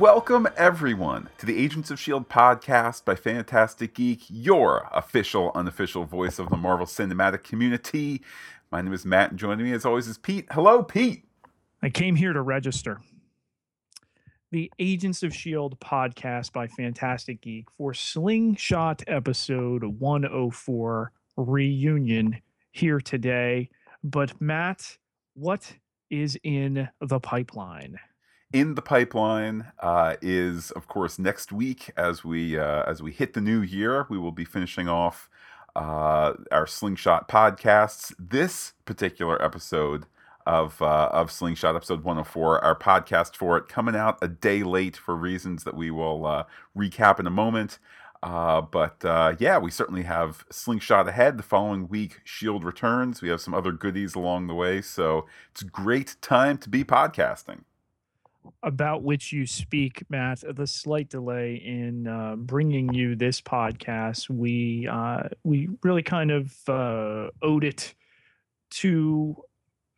Welcome, everyone, to the Agents of S.H.I.E.L.D. podcast by Fantastic Geek, your official, unofficial voice of the Marvel Cinematic Community. My name is Matt, and joining me, as always, is Pete. Hello, Pete. I came here to register. The Agents of S.H.I.E.L.D. podcast by Fantastic Geek for Slingshot episode 104 reunion here today. But, Matt, what is in the pipeline? In the pipeline is, of course, next week as we hit the new year, we will be finishing off our Slingshot podcasts. This particular episode of Slingshot, episode 104, our podcast for it, coming out a day late for reasons that we will recap in a moment. But we certainly have Slingshot ahead. The following week, S.H.I.E.L.D. returns. We have some other goodies along the way, so it's a great time to be podcasting. About which you speak, Matt, the slight delay in bringing you this podcast, we really kind of owed it to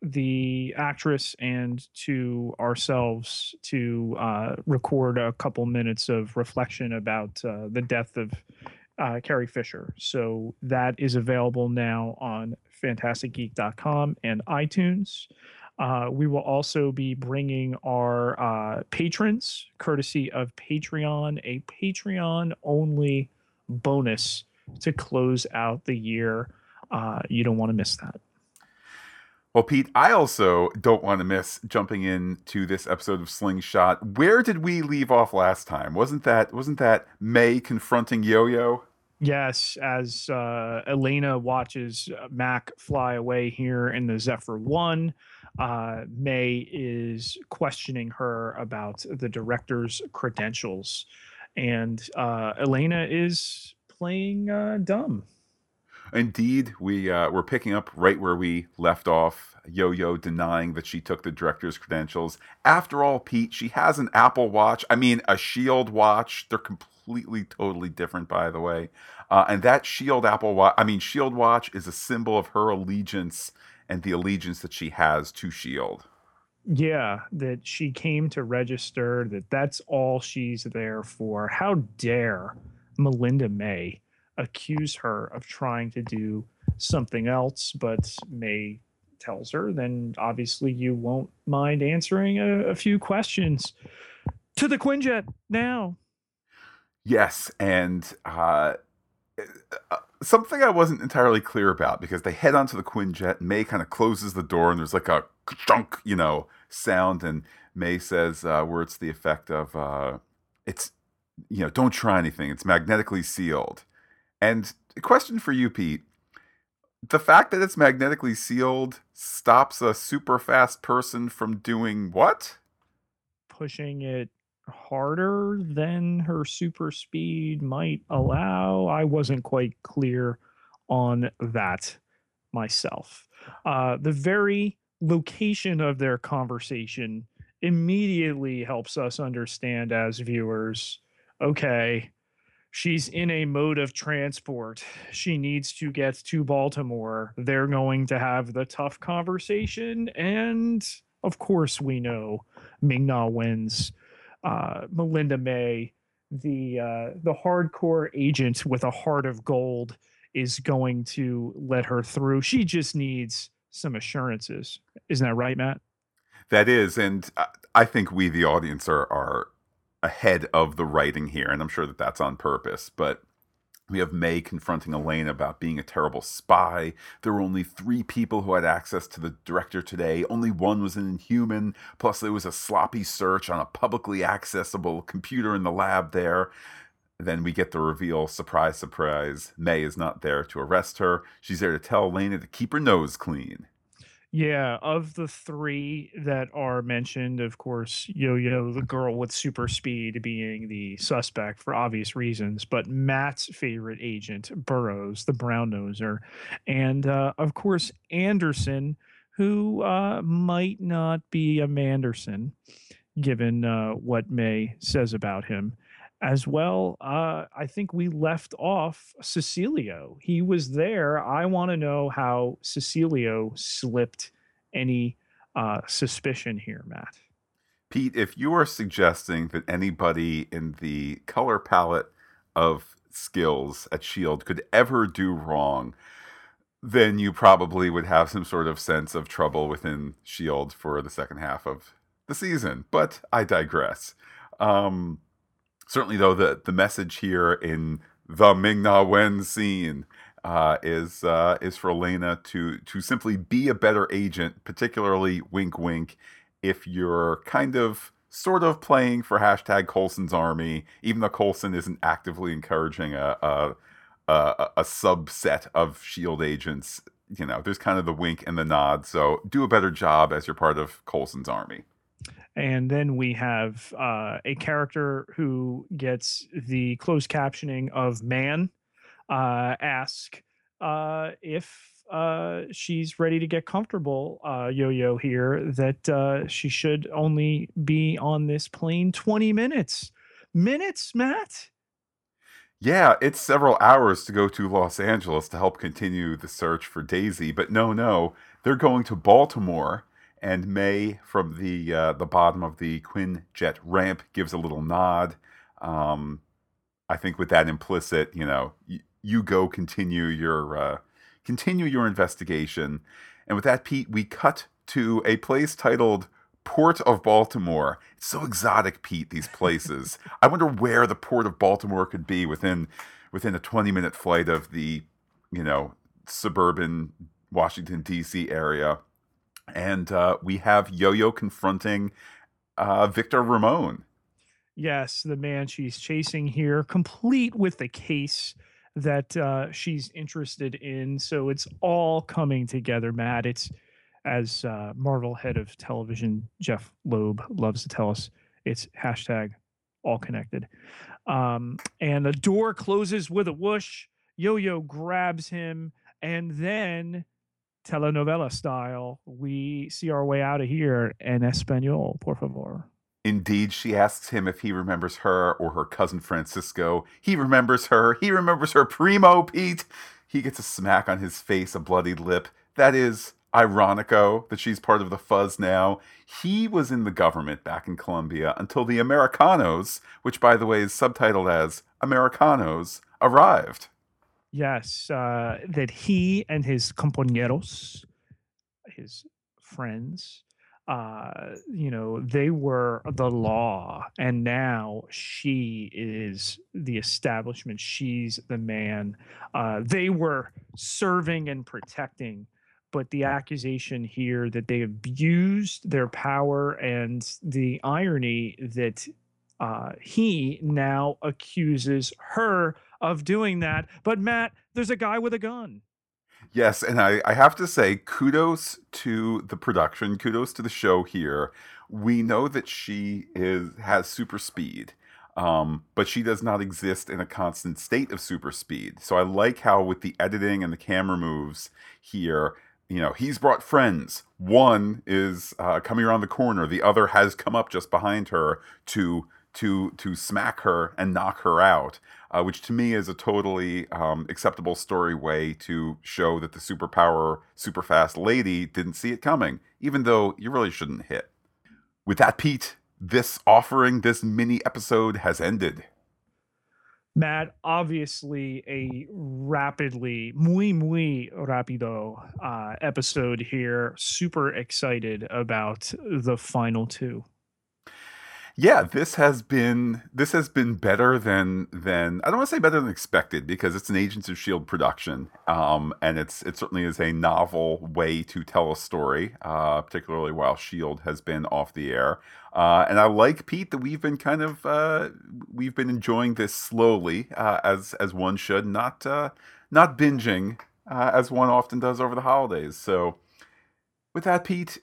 the actress and to ourselves to record a couple minutes of reflection about the death of Carrie Fisher. So that is available now on fantasticgeek.com and iTunes. We will also be bringing our patrons, courtesy of Patreon, a Patreon-only bonus to close out the year. You don't want to miss that. Well, Pete, I also don't want to miss jumping into this episode of Slingshot. Where did we leave off last time? Wasn't that May confronting Yo-Yo? Yes, as Elena watches Mac fly away here in the Zephyr One, May is questioning her about the director's credentials, and Elena is playing dumb. Indeed, we're picking up right where we left off. Yo-Yo denying that she took the director's credentials. After all, Pete, she has an Apple Watch. I mean, a S.H.I.E.L.D. watch. They're completely, totally different, by the way. And that S.H.I.E.L.D. Apple Watch, I mean, S.H.I.E.L.D. watch is a symbol of her allegiance and the allegiance that she has to S.H.I.E.L.D. Yeah, that she came to register, that's all she's there for. How dare Melinda May accuse her of trying to do something else, but May tells her, then obviously you won't mind answering a few questions. To the Quinjet now. Yes, and something I wasn't entirely clear about, because they head onto the Quinjet, May kind of closes the door, and there's like a chunk, sound, and May says words to the effect of, it's, don't try anything, it's magnetically sealed. And a question for you, Pete. The fact that it's magnetically sealed stops a super fast person from doing what? Pushing it harder than her super speed might allow. I wasn't quite clear on that myself. The very location of their conversation immediately helps us understand as viewers, okay, she's in a mode of transport. She needs to get to Baltimore. They're going to have the tough conversation. And, of course, we know Ming-Na Wen's Melinda May, the hardcore agent with a heart of gold, is going to let her through. She just needs some assurances. Isn't that right, Matt? That is. And I think we, the audience, are ahead of the writing here, and I'm sure that that's on purpose, but we have May confronting Elena about being a terrible spy. There were only 3 people who had access to the director today. Only 1 was an Inhuman, plus there was a sloppy search on a publicly accessible computer in the lab there. Then we get the reveal, surprise, surprise, May is not there to arrest her. She's there to tell Elena to keep her nose clean. Yeah, of the 3 that are mentioned, of course, Yo-Yo, the girl with super speed, being the suspect for obvious reasons, but Matt's favorite agent, Burroughs, the brown-noser, and, of course, Anderson, who might not be a Manderson, given what May says about him. As well, I think we left off Cecilio. He was there. I want to know how Cecilio slipped any suspicion here, Matt. Pete, if you are suggesting that anybody in the color palette of skills at S.H.I.E.L.D. could ever do wrong, then you probably would have some sort of sense of trouble within S.H.I.E.L.D. for the second half of the season. But I digress. Certainly, though, the message here in the Ming-Na Wen scene is for Elena to simply be a better agent, particularly, wink, wink, if you're kind of sort of playing for hashtag Coulson's Army, even though Coulson isn't actively encouraging a subset of S.H.I.E.L.D. agents, you know, there's kind of the wink and the nod. So do a better job as you're part of Coulson's Army. And then we have a character who gets the closed captioning of man ask if she's ready to get comfortable, Yo-Yo here, that she should only be on this plane 20 minutes. Minutes, Matt? Yeah, it's several hours to go to Los Angeles to help continue the search for Daisy. But no, they're going to Baltimore. And May, from the bottom of the Quinjet ramp, gives a little nod. I think with that implicit, you know, you go continue your investigation. And with that, Pete, we cut to a place titled Port of Baltimore. It's so exotic, Pete, these places. I wonder where the Port of Baltimore could be within a 20-minute flight of the, you know, suburban Washington, D.C. area. And we have Yo-Yo confronting Victor Ramon. Yes, the man she's chasing here, complete with the case that she's interested in. So it's all coming together, Matt. It's, as Marvel head of television Jeff Loeb loves to tell us, it's hashtag all connected. And the door closes with a whoosh. Yo-Yo grabs him, and then telenovela style, we see our way out of here. En español, por favor. Indeed, she asks him if he remembers her or her cousin Francisco. He remembers her. He remembers her primo, Pete. He gets a smack on his face, a bloodied lip. That is ironico that she's part of the fuzz now. He was in the government back in Colombia until the Americanos, which, by the way, is subtitled as Americanos, arrived. Yes, that he and his compañeros, his friends, you know, they were the law, and now she is the establishment. She's the man. They were serving and protecting, but the accusation here that they abused their power, and the irony that he now accuses her of doing that. But Matt, there's a guy with a gun. Yes, and I have to say, kudos to the production, kudos to the show here. We know that she has super speed, but she does not exist in a constant state of super speed. So I like how with the editing and the camera moves here, you know, he's brought friends. One is coming around the corner. The other has come up just behind her to smack her and knock her out, which to me is a totally acceptable story way to show that the superpower, super fast lady didn't see it coming, even though you really shouldn't hit. With that, Pete, this mini episode has ended. Matt, obviously a muy rapido episode here. Super excited about the final two. Yeah, this has been better than I don't want to say better than expected, because it's an Agents of S.H.I.E.L.D. production, and it certainly is a novel way to tell a story, particularly while S.H.I.E.L.D. has been off the air. And I like, Pete, that we've been kind of enjoying this slowly, as one should, not binging as one often does over the holidays. So, with that, Pete,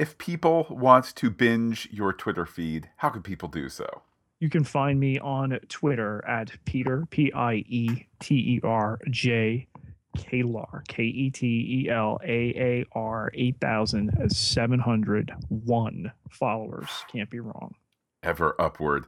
if people want to binge your Twitter feed, how can people do so? You can find me on Twitter at Peter, P-I-E-T-E-R-J, K-L-A-R, K-E-T-E-L-A-A-R, 8,701 followers. Can't be wrong. Ever upward.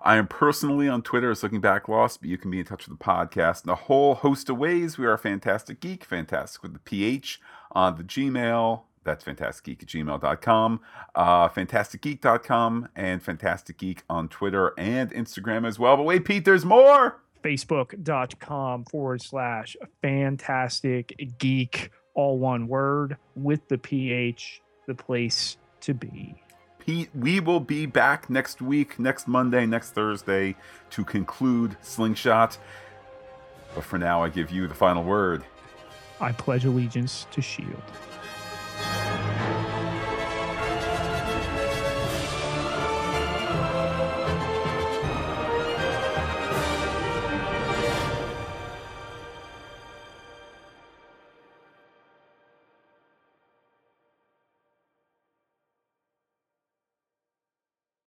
I am personally on Twitter as Looking Back Lost, but you can be in touch with the podcast in a whole host of ways. We are Fantastic Geek, Fantastic with the PH, on the Gmail, That's fantasticgeek@gmail.com, fantasticgeek.com, and Fantastic Geek on Twitter and Instagram as well. But wait, Pete, there's more. Facebook.com/Fantastic Geek, all one word with the PH, the place to be. Pete, we will be back next week, next Monday, next Thursday to conclude Slingshot. But for now, I give you the final word. I pledge allegiance to S.H.I.E.L.D.